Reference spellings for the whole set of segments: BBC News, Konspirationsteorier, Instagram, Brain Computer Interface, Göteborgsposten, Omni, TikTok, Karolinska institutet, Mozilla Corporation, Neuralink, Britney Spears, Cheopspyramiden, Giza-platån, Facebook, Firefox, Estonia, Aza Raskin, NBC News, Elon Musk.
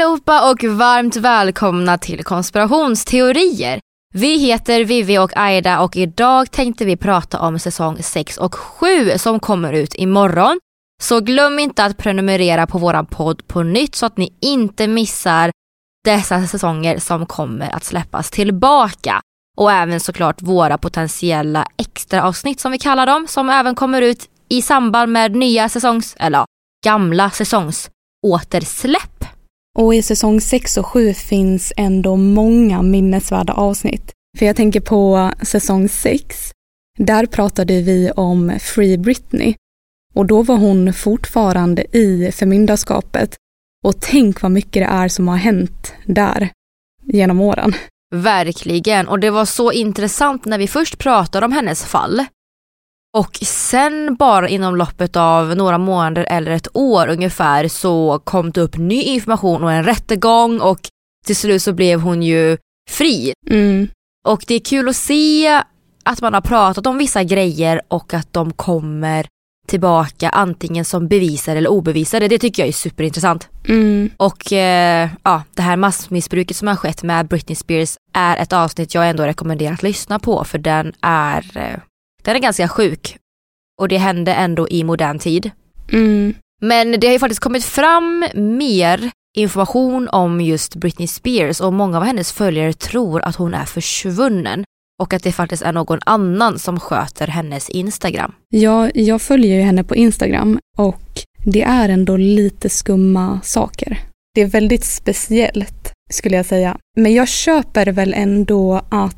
allihopa och varmt välkomna till Konspirationsteorier. Vi heter Vivi och Aida och idag tänkte vi prata om säsong 6 och 7 som kommer ut imorgon. Så glöm inte att prenumerera på våran podd på nytt så att ni inte missar dessa säsonger som kommer att släppas tillbaka. Och även såklart våra potentiella extra avsnitt som vi kallar dem, som även kommer ut i samband med nya säsongs, eller gamla säsongs återsläpp. Och i säsong 6 och 7 finns ändå många minnesvärda avsnitt. För jag tänker på säsong 6, där pratade vi om Free Britney. Och då var hon fortfarande i förmyndarskapet. Och tänk vad mycket det är som har hänt där genom åren. Verkligen, och det var så intressant när vi först pratade om hennes fall. Och sen bara inom loppet av några månader eller ett år ungefär så kom det upp ny information och en rättegång och till slut så blev hon ju fri. Mm. Och det är kul att se att man har pratat om vissa grejer och att de kommer tillbaka antingen som bevisade eller obevisade. Det tycker jag är superintressant. Mm. Och det här massmissbruket som har skett med Britney Spears är ett avsnitt jag ändå rekommenderar att lyssna på, för den är ganska sjuk. Och det hände ändå i modern tid. Mm. Men det har ju faktiskt kommit fram mer information om just Britney Spears och många av hennes följare tror att hon är försvunnen. Och att det faktiskt är någon annan som sköter hennes Instagram. Ja, jag följer ju henne på Instagram och det är ändå lite skumma saker. Det är väldigt speciellt skulle jag säga. Men jag köper väl ändå att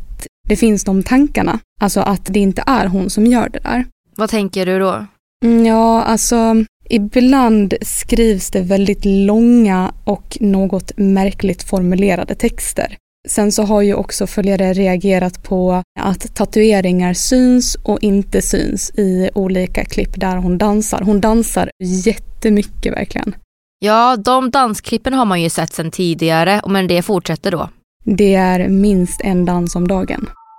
det finns de tankarna. Alltså att det inte är hon som gör det där. Vad tänker du då? Ja, alltså ibland skrivs det väldigt långa och något märkligt formulerade texter. Sen så har ju också följare reagerat på att tatueringar syns och inte syns i olika klipp där hon dansar. Hon dansar jättemycket verkligen. Ja, de dansklippen har man ju sett sedan tidigare, men det fortsätter då. Det är minst en dans om dagen.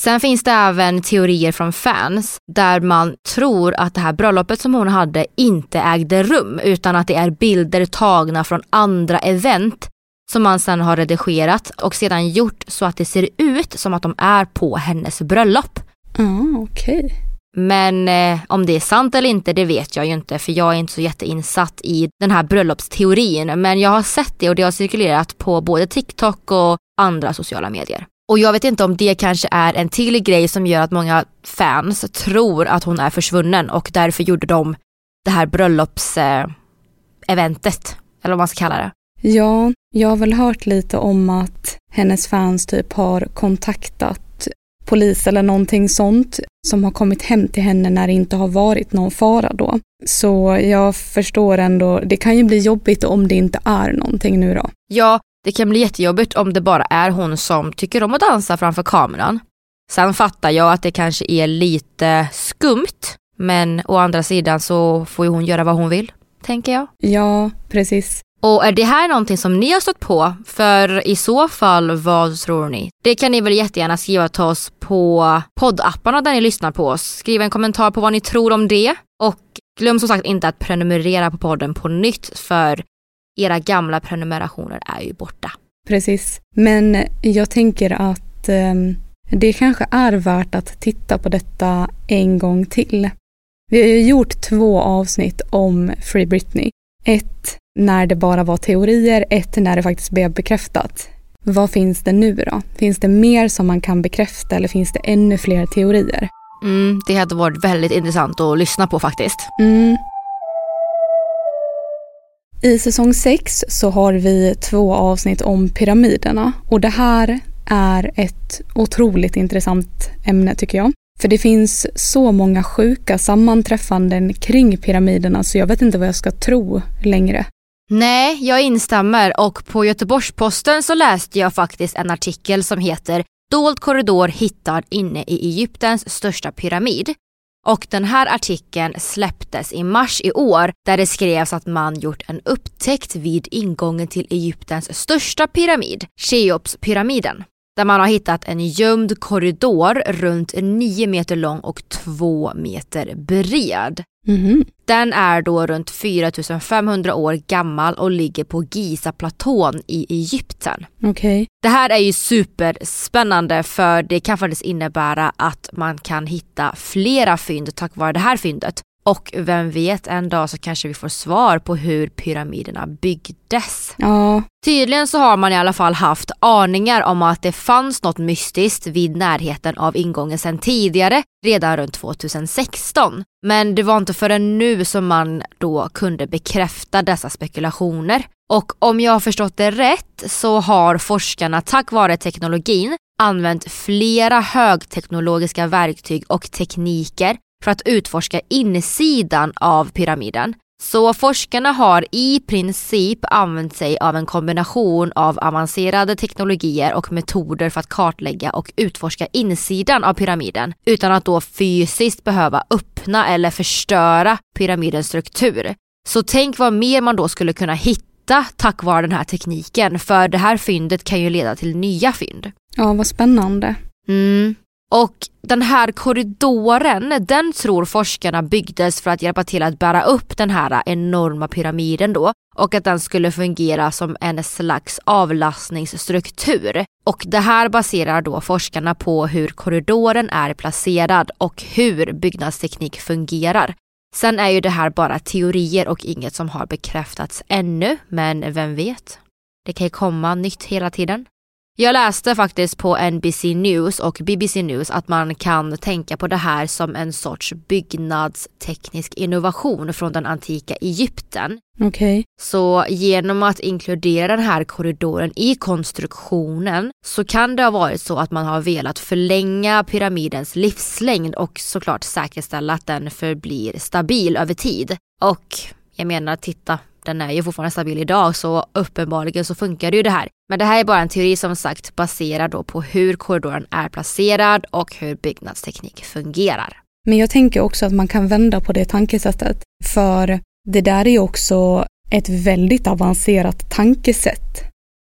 Sen finns det även teorier från fans där man tror att det här bröllopet som hon hade inte ägde rum, utan att det är bilder tagna från andra event som man sen har redigerat och sedan gjort så att det ser ut som att de är på hennes bröllop. Okej. Men om det är sant eller inte, det vet jag ju inte, för jag är inte så jätteinsatt i den här bröllopsteorin. Men jag har sett det och det har cirkulerat på både TikTok och andra sociala medier. Och jag vet inte om det kanske är en till grej som gör att många fans tror att hon är försvunnen och därför gjorde de det här bröllops-eventet, eller vad man ska kalla det. Ja, jag har väl hört lite om att hennes fans typ har kontaktat polis eller någonting sånt som har kommit hem till henne när det inte har varit någon fara då. Så jag förstår ändå, det kan ju bli jobbigt om det inte är någonting nu då. Ja. Det kan bli jättejobbigt om det bara är hon som tycker om att dansa framför kameran. Sen fattar jag att det kanske är lite skumt Men å andra sidan så får ju hon göra vad hon vill, tänker jag. Ja, precis. Och är det här någonting som ni har stött på? För i så fall, vad tror ni? Det kan ni väl jättegärna skriva till oss på poddapparna där ni lyssnar på oss. Skriv en kommentar på vad ni tror om det. Och glöm som sagt inte att prenumerera på podden på nytt, för era gamla prenumerationer är ju borta. Precis, men jag tänker att det kanske är värt att titta på detta en gång till. Vi har ju gjort 2 avsnitt om Free Britney. 1 när det bara var teorier, 1 när det faktiskt blev bekräftat. Vad finns det nu då? Finns det mer som man kan bekräfta eller finns det ännu fler teorier? Det hade varit väldigt intressant att lyssna på faktiskt. I säsong 6 så har vi 2 avsnitt om pyramiderna. Och det här är ett otroligt intressant ämne tycker jag. För det finns så många sjuka sammanträffanden kring pyramiderna så jag vet inte vad jag ska tro längre. Nej, jag instämmer, och på Göteborgsposten så läste jag faktiskt en artikel som heter Dold korridor hittad inne i Egyptens största pyramid. Och den här artikeln släpptes i mars i år där det skrevs att man gjort en upptäckt vid ingången till Egyptens största pyramid, Cheopspyramiden. Där man har hittat en gömd korridor runt 9 meter lång och 2 meter bred. Den är då runt 4500 år gammal och ligger på Giza-platån i Egypten. Okay. Det här är ju superspännande för det kan faktiskt innebära att man kan hitta flera fynd tack vare det här fyndet. Och vem vet, en dag så kanske vi får svar på hur pyramiderna byggdes. Ja. Tydligen så har man i alla fall haft aningar om att det fanns något mystiskt vid närheten av ingången sedan tidigare, redan runt 2016. Men det var inte förrän nu som man då kunde bekräfta dessa spekulationer. Och om jag har förstått det rätt så har forskarna tack vare teknologin använt flera högteknologiska verktyg och tekniker för att utforska insidan av pyramiden. Så forskarna har i princip använt sig av en kombination av avancerade teknologier och metoder för att kartlägga och utforska insidan av pyramiden utan att då fysiskt behöva öppna eller förstöra pyramidens struktur. Så tänk vad mer man då skulle kunna hitta tack vare den här tekniken, för det här fyndet kan ju leda till nya fynd. Ja, vad spännande. Och den här korridoren, den tror forskarna byggdes för att hjälpa till att bära upp den här enorma pyramiden då. Och att den skulle fungera som en slags avlastningsstruktur. Och det här baserar då forskarna på hur korridoren är placerad och hur byggnadsteknik fungerar. Sen är ju det här bara teorier och inget som har bekräftats ännu, men vem vet? Det kan ju komma nytt hela tiden. Jag läste faktiskt på NBC News och BBC News att man kan tänka på det här som en sorts byggnadsteknisk innovation från den antika Egypten. Okay. Så genom att inkludera den här korridoren i konstruktionen så kan det ha varit så att man har velat förlänga pyramidens livslängd och såklart säkerställa att den förblir stabil över tid. Och jag menar, titta, den är ju fortfarande stabil idag, så uppenbarligen så funkar det ju det här. Men det här är bara en teori som sagt baserad då på hur korridoren är placerad och hur byggnadsteknik fungerar. Men jag tänker också att man kan vända på det tankesättet, för det där är ju också ett väldigt avancerat tankesätt.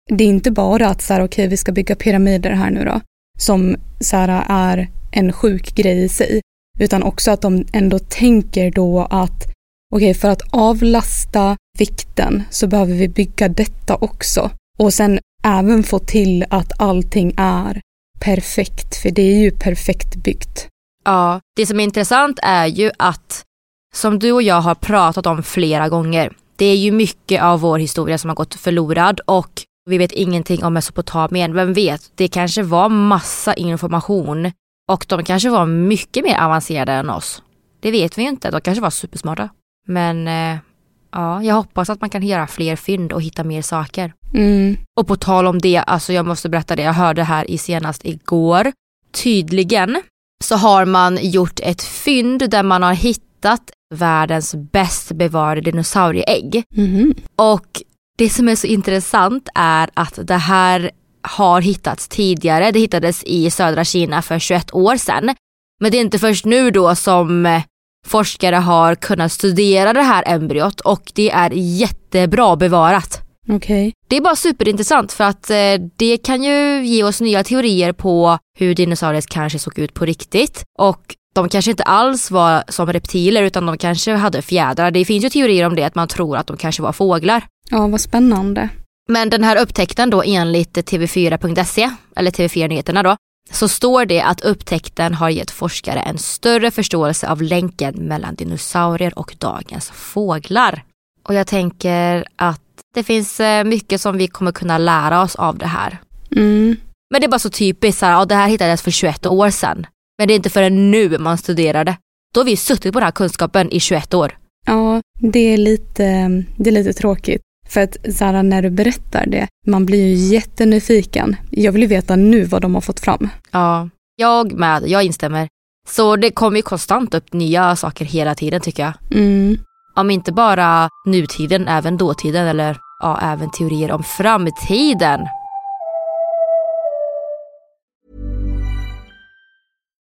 Det är inte bara att så här, okej, vi ska bygga pyramider här nu då, som så här, är en sjuk grej i sig, utan också att de ändå tänker då att okej, för att avlasta vikten så behöver vi bygga detta också. Och sen även få till att allting är perfekt, för det är ju perfekt byggt. Ja, det som är intressant är ju att, som du och jag har pratat om flera gånger, det är ju mycket av vår historia som har gått förlorad och vi vet ingenting om Mesopotamien. Vem vet, det kanske var massa information och de kanske var mycket mer avancerade än oss. Det vet vi ju inte, de kanske var supersmarta. Men ja, jag hoppas att man kan göra fler fynd och hitta mer saker. Och på tal om det, alltså jag måste berätta det, jag hörde här i senast igår. Tydligen så har man gjort ett fynd där man har hittat världens bäst bevarade dinosaurieägg. Och det som är så intressant är att det här har hittats tidigare. Det hittades i södra Kina för 21 år sedan. Men det är inte först nu då som forskare har kunnat studera det här embryot och det är jättebra bevarat. Okay. Det är bara superintressant för att det kan ju ge oss nya teorier på hur dinosaurier kanske såg ut på riktigt. Och de kanske inte alls var som reptiler utan de kanske hade fjädrar. Det finns ju teorier om det att man tror att de kanske var fåglar. Ja, vad spännande. Men den här upptäckten då enligt tv4.se eller tv4-nyheterna då, så står det att upptäckten har gett forskare en större förståelse av länken mellan dinosaurier och dagens fåglar. Och jag tänker att det finns mycket som vi kommer kunna lära oss av det här. Mm. Men det är bara så typiskt så här, ja, det här hittades för 21 år sedan. Men det är inte förrän nu man studerade. Då har vi suttit på den här kunskapen i 21 år. Ja, det är lite tråkigt. För att Sara, när du berättar det, man blir ju jättenyfiken. Jag vill ju veta nu vad de har fått fram. Ja, jag instämmer. Så det kommer ju konstant upp nya saker hela tiden tycker jag. Mm. Om inte bara nutiden, även dåtiden eller ja, även teorier om framtiden.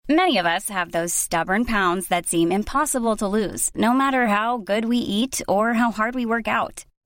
Many of us have those stubborn pounds that seem impossible to lose, no matter how good we eat or how hard we work out.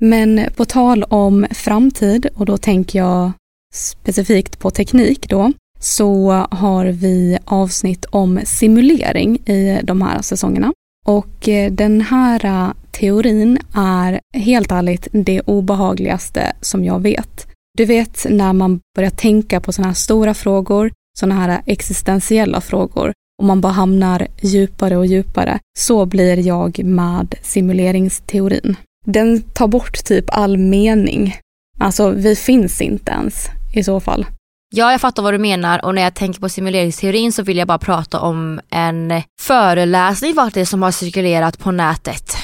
Men på tal om framtid, och då tänker jag specifikt på teknik då, så har vi avsnitt om simulering i de här säsongerna. Och den här teorin är helt ärligt det obehagligaste som jag vet. Du vet när man börjar tänka på sådana här stora frågor, sådana här existentiella frågor, och man bara hamnar djupare och djupare, så blir jag med simuleringsteorin. Den tar bort typ all mening. Alltså, vi finns inte ens i så fall. Ja, jag fattar vad du menar, och när jag tänker på simuleringsteorin så vill jag bara prata om en föreläsning faktiskt som har cirkulerat på nätet.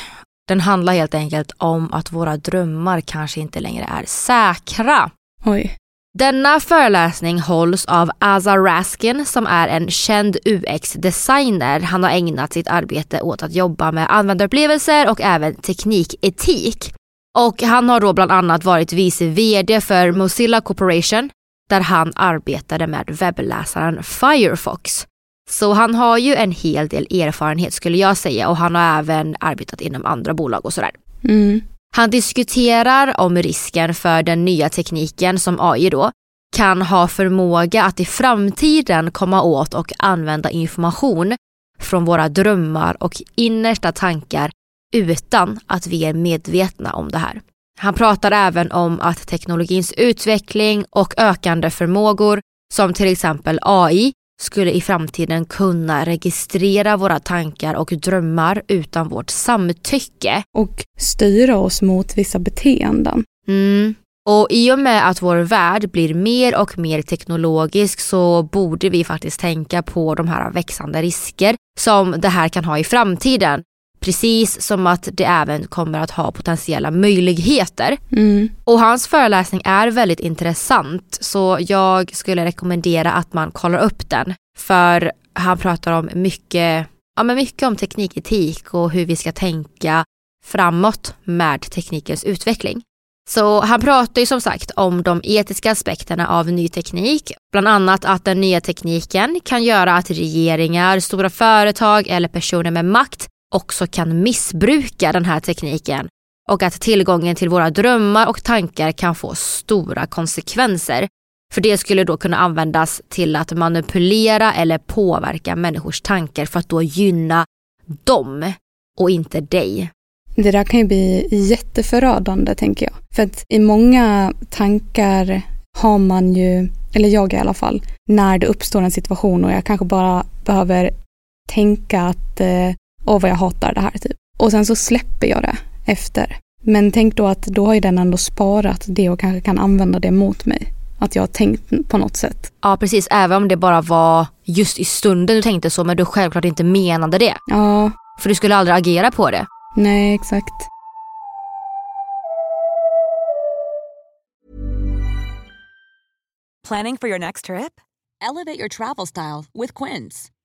Den handlar helt enkelt om att våra drömmar kanske inte längre är säkra. Oj. Denna föreläsning hålls av Aza Raskin som är en känd UX-designer. Han har ägnat sitt arbete åt att jobba med användarupplevelser och även tekniketik. Och han har då bland annat varit vice vd för Mozilla Corporation där han arbetade med webbläsaren Firefox. Så han har ju en hel del erfarenhet skulle jag säga, och han har även arbetat inom andra bolag och sådär. Mm. Han diskuterar om risken för den nya tekniken som AI då kan ha förmåga att i framtiden komma åt och använda information från våra drömmar och innersta tankar utan att vi är medvetna om det här. Han pratar även om att teknologins utveckling och ökande förmågor som till exempel AI, skulle i framtiden kunna registrera våra tankar och drömmar utan vårt samtycke. Och styra oss mot vissa beteenden. Mm. Och i och med att vår värld blir mer och mer teknologisk så borde vi faktiskt tänka på de här växande risker som det här kan ha i framtiden. Precis som att det även kommer att ha potentiella möjligheter. Mm. Och hans föreläsning är väldigt intressant, så jag skulle rekommendera att man kollar upp den. För han pratar om mycket om tekniketik och hur vi ska tänka framåt med teknikens utveckling. Så han pratar ju som sagt om de etiska aspekterna av ny teknik. Bland annat att den nya tekniken kan göra att regeringar, stora företag eller personer med makt också kan missbruka den här tekniken, och att tillgången till våra drömmar och tankar kan få stora konsekvenser. För det skulle då kunna användas till att manipulera eller påverka människors tankar för att då gynna dem och inte dig. Det där kan ju bli jätteförödande, tänker jag. För att i många tankar har man ju, eller jag i alla fall, när det uppstår en situation och jag kanske bara behöver tänka att vad jag hatar det här typ. Och sen så släpper jag det efter. Men tänk då att då har ju den ändå sparat det och kanske kan använda det mot mig. Att jag har tänkt på något sätt. Ja, precis. Även om det bara var just i stunden du tänkte så, men du självklart inte menade det. Ja. För du skulle aldrig agera på det. Nej, exakt. Planning for your next trip? Elevate your travel style with Quince.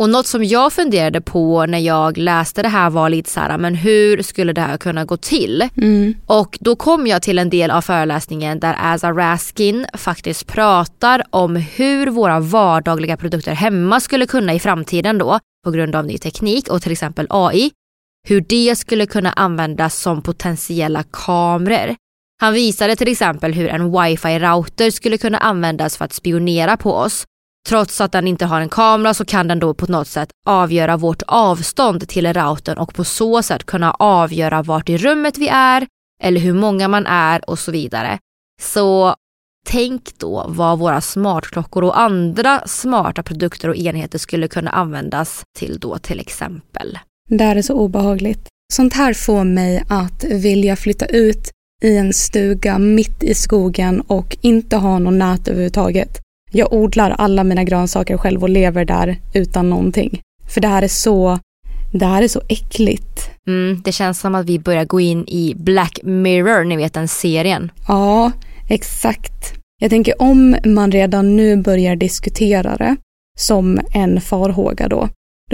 Och något som jag funderade på när jag läste det här var lite så här, men hur skulle det här kunna gå till? Mm. Och då kom jag till en del av föreläsningen där Aza Raskin faktiskt pratar om hur våra vardagliga produkter hemma skulle kunna i framtiden då, på grund av ny teknik och till exempel AI, hur det skulle kunna användas som potentiella kameror. Han visade till exempel hur en wifi-router skulle kunna användas för att spionera på oss. Trots att den inte har en kamera så kan den då på något sätt avgöra vårt avstånd till routern och på så sätt kunna avgöra vart i rummet vi är eller hur många man är och så vidare. Så tänk då vad våra smartklockor och andra smarta produkter och enheter skulle kunna användas till då till exempel. Det är så obehagligt. Sånt här får mig att vilja flytta ut i en stuga mitt i skogen och inte ha någon nät överhuvudtaget. Jag odlar alla mina grönsaker själv och lever där utan någonting. För det här är så äckligt. Mm, det känns som att vi börjar gå in i Black Mirror, ni vet den serien. Ja, exakt. Jag tänker om man redan nu börjar diskutera det som en farhåga då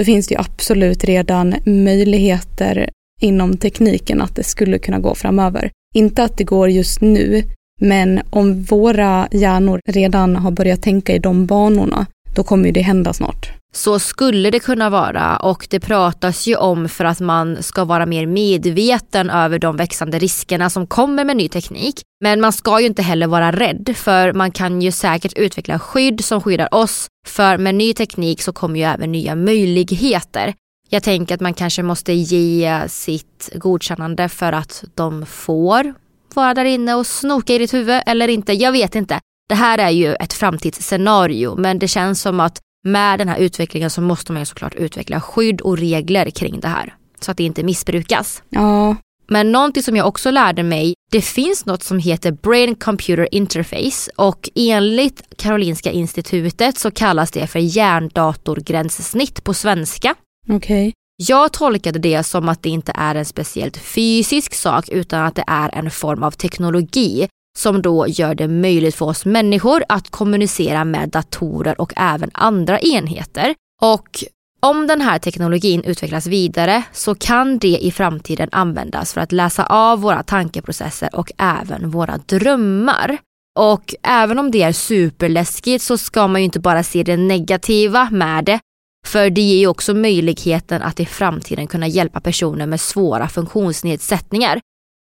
finns det ju absolut redan möjligheter inom tekniken att det skulle kunna gå framöver. Inte att det går just nu. Men om våra hjärnor redan har börjat tänka i de banorna, då kommer ju det hända snart. Så skulle det kunna vara, och det pratas ju om för att man ska vara mer medveten över de växande riskerna som kommer med ny teknik. Men man ska ju inte heller vara rädd, för man kan ju säkert utveckla skydd som skyddar oss. För med ny teknik så kommer ju även nya möjligheter. Jag tänker att man kanske måste ge sitt godkännande för att de får vara där inne och snoka i ditt huvud eller inte, jag vet inte. Det här är ju ett framtidsscenario, men det känns som att med den här utvecklingen så måste man ju såklart utveckla skydd och regler kring det här så att det inte missbrukas. Ja. Men någonting som jag också lärde mig, det finns något som heter Brain Computer Interface, och enligt Karolinska institutet så kallas det för hjärndatorgränssnitt på svenska. Okej. Jag tolkade det som att det inte är en speciellt fysisk sak utan att det är en form av teknologi som då gör det möjligt för oss människor att kommunicera med datorer och även andra enheter. Och Om den här teknologin utvecklas vidare så kan det i framtiden användas för att läsa av våra tankeprocesser och även våra drömmar. Och även om det är superläskigt så ska man ju inte bara se det negativa med det. För det ger ju också möjligheten att i framtiden kunna hjälpa personer med svåra funktionsnedsättningar.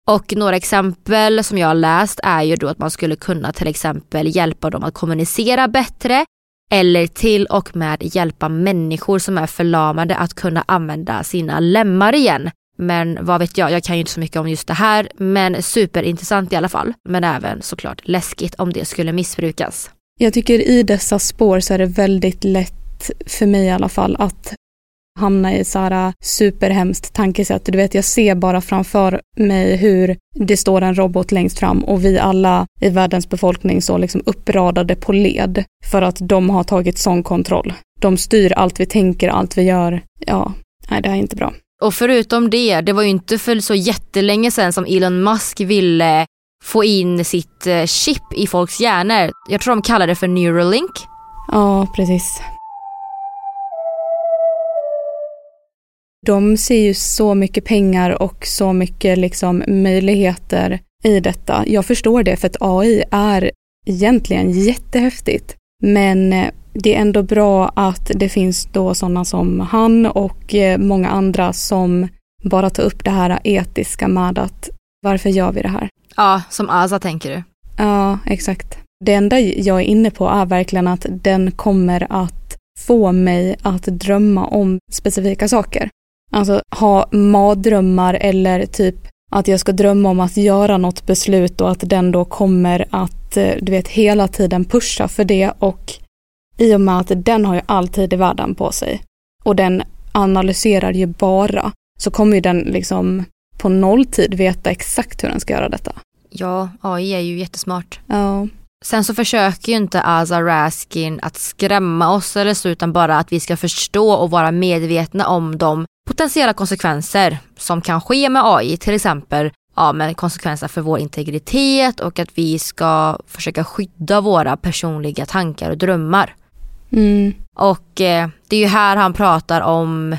Och några exempel som jag har läst är ju då att man skulle kunna till exempel hjälpa dem att kommunicera bättre. Eller till och med hjälpa människor som är förlamade att kunna använda sina lemmar igen. Men vad vet jag kan ju inte så mycket om just det här. Men superintressant i alla fall. Men även såklart läskigt om det skulle missbrukas. Jag tycker i dessa spår så är det väldigt lätt för mig i alla fall att hamna i så här superhemskt tankesätt. Du vet, jag ser bara framför mig hur det står en robot längst fram och vi alla i världens befolkning så liksom uppradade på led för att de har tagit sån kontroll. De styr allt vi tänker, allt vi gör. Ja, nej, det här är inte bra. Och förutom det, det var ju inte för så jättelänge sedan som Elon Musk ville få in sitt chip i folks hjärnor. Jag tror de kallar det för Neuralink. Ja, precis. De ser ju så mycket pengar och så mycket liksom möjligheter i detta. Jag förstår det, för att AI är egentligen jättehäftigt. Men det är ändå bra att det finns då sådana som han och många andra som bara tar upp det här etiska med att varför gör vi det här? Ja, som Aza tänker du. Ja, exakt. Det enda jag är inne på är verkligen att den kommer att få mig att drömma om specifika saker. Alltså ha mardrömmar eller typ att jag ska drömma om att göra något beslut och att den då kommer att, du vet, hela tiden pusha för det, och i och med att den har ju alltid i världen på sig och den analyserar ju bara, så kommer ju den liksom på nolltid veta exakt hur den ska göra detta. Ja, AI är ju jättesmart. Ja. Sen så försöker ju inte Aza Raskin att skrämma oss eller så, utan bara att vi ska förstå och vara medvetna om de potentiella konsekvenser som kan ske med AI. Till exempel med konsekvenser för vår integritet och att vi ska försöka skydda våra personliga tankar och drömmar. Mm. Och det är ju här han pratar om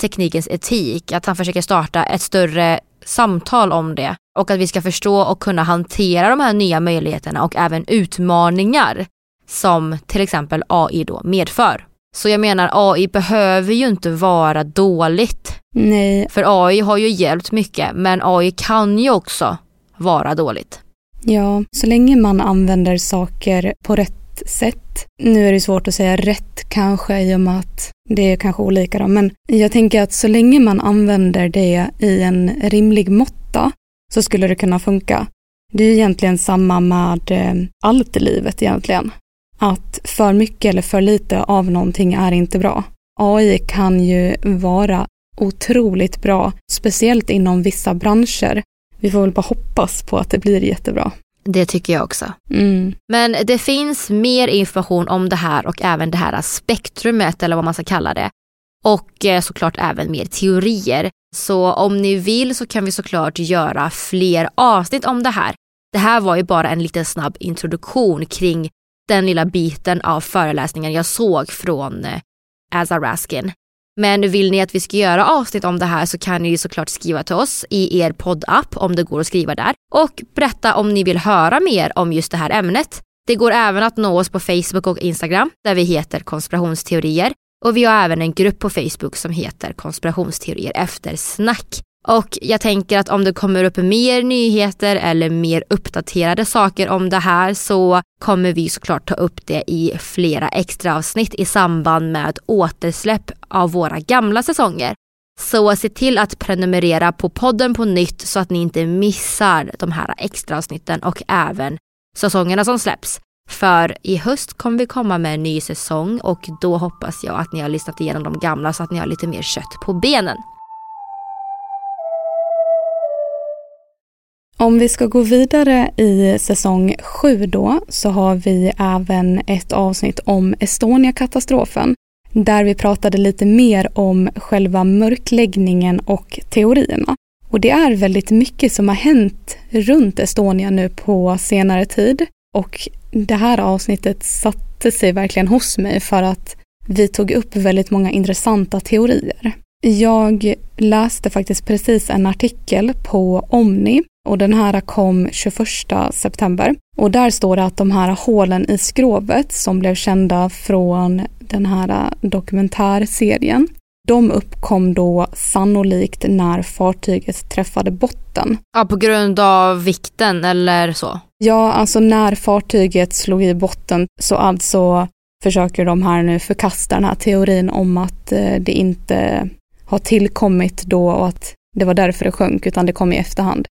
teknikens etik. Att han försöker starta ett större samtal om det. Och att vi ska förstå och kunna hantera de här nya möjligheterna och även utmaningar som till exempel AI då medför. Så jag menar, AI behöver ju inte vara dåligt. Nej. För AI har ju hjälpt mycket, men AI kan ju också vara dåligt. Ja, så länge man använder saker på rätt sätt. Nu är det svårt att säga rätt kanske, i och med att det är kanske olika då. Men jag tänker att så länge man använder det i en rimlig måtta så skulle det kunna funka. Det är egentligen samma med allt i livet egentligen. Att för mycket eller för lite av någonting är inte bra. AI kan ju vara otroligt bra, speciellt inom vissa branscher. Vi får väl bara hoppas på att det blir jättebra. Det tycker jag också. Mm. Men det finns mer information om det här och även det här spektrumet, eller vad man ska kalla det. Och såklart även mer teorier. Så om ni vill så kan vi såklart göra fler avsnitt om det här. Det här var ju bara en liten snabb introduktion kring den lilla biten av föreläsningen jag såg från Aza Raskin. Men vill ni att vi ska göra avsnitt om det här så kan ni såklart skriva till oss i er poddapp om det går att skriva där. Och berätta om ni vill höra mer om just det här ämnet. Det går även att nå oss på Facebook och Instagram där vi heter Konspirationsteorier. Och vi har även en grupp på Facebook som heter Konspirationsteorier eftersnack. Och jag tänker att om det kommer upp mer nyheter eller mer uppdaterade saker om det här så kommer vi såklart ta upp det i flera extra avsnitt i samband med återsläpp av våra gamla säsonger. Så se till att prenumerera på podden på nytt så att ni inte missar de här extra avsnitten och även säsongerna som släpps. För i höst kommer vi komma med en ny säsong och då hoppas jag att ni har lyssnat igenom de gamla så att ni har lite mer kött på benen. Om vi ska gå vidare i säsong 7 då, så har vi även ett avsnitt om Estonia-katastrofen där vi pratade lite mer om själva mörkläggningen och teorierna. Och det är väldigt mycket som har hänt runt Estonia nu på senare tid, och det här avsnittet satte sig verkligen hos mig för att vi tog upp väldigt många intressanta teorier. Jag läste faktiskt precis en artikel på Omni och den här kom 21 september. Och där står det att de här hålen i skrovet som blev kända från den här dokumentärserien, de uppkom då sannolikt när fartyget träffade botten. Ja, på grund av vikten eller så? Ja, alltså när fartyget slog i botten så alltså försöker de här nu förkasta den här teorin om att det inte har tillkommit då och att det var därför det sjönk utan det kom i efterhand.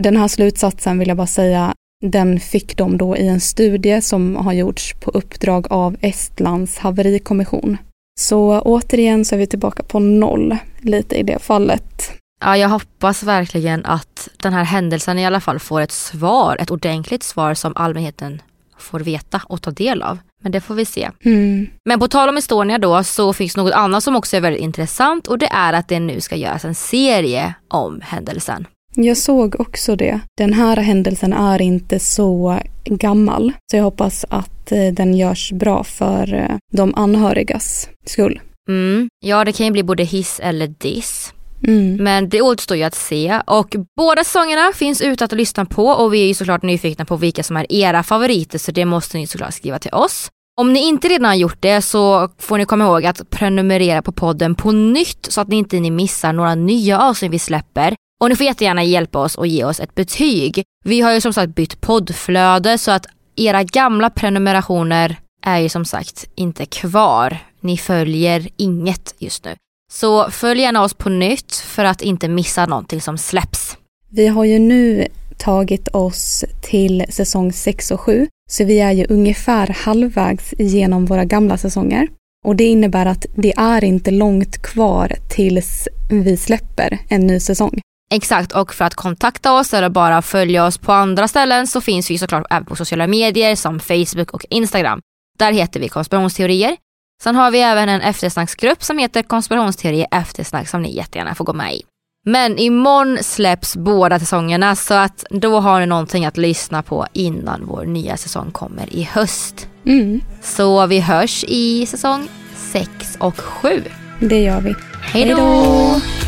Den här slutsatsen vill jag bara säga, den fick de då i en studie som har gjorts på uppdrag av Estlands haverikommission. Så återigen så är vi tillbaka på noll lite i det fallet. Ja, jag hoppas verkligen att den här händelsen i alla fall får ett svar, ett ordentligt svar som allmänheten får veta och ta del av. Men det får vi se. Mm. Men på tal om Estonia då så finns något annat som också är väldigt intressant och det är att det nu ska göras en serie om händelsen. Jag såg också det. Den här händelsen är inte så gammal så jag hoppas att den görs bra för de anhörigas skull. Mm. Ja, det kan ju bli både hiss eller diss. Mm. Men det återstår ju att se och båda säsongerna finns ute att lyssna på och vi är ju såklart nyfikna på vilka som är era favoriter så det måste ni såklart skriva till oss. Om ni inte redan har gjort det så får ni komma ihåg att prenumerera på podden på nytt så att ni inte missar några nya avsnitt vi släpper. Och ni får jättegärna hjälpa oss och ge oss ett betyg. Vi har ju som sagt bytt poddflöde så att era gamla prenumerationer är ju som sagt inte kvar. Ni följer inget just nu. Så följ gärna oss på nytt för att inte missa någonting som släpps. Vi har ju nu tagit oss till säsong 6 och 7 så vi är ju ungefär halvvägs genom våra gamla säsonger. Och det innebär att det är inte långt kvar tills vi släpper en ny säsong. Exakt, och för att kontakta oss eller bara följa oss på andra ställen så finns vi såklart även på sociala medier som Facebook och Instagram. Där heter vi Konspirationsteorier. Sen har vi även en eftersnacksgrupp som heter Konspirationsteorier eftersnack som ni jättegärna får gå med i. Men imorgon släpps båda säsongerna så att då har ni någonting att lyssna på innan vår nya säsong kommer i höst. Mm. Så vi hörs i säsong 6 och 7. Det gör vi. Hej då!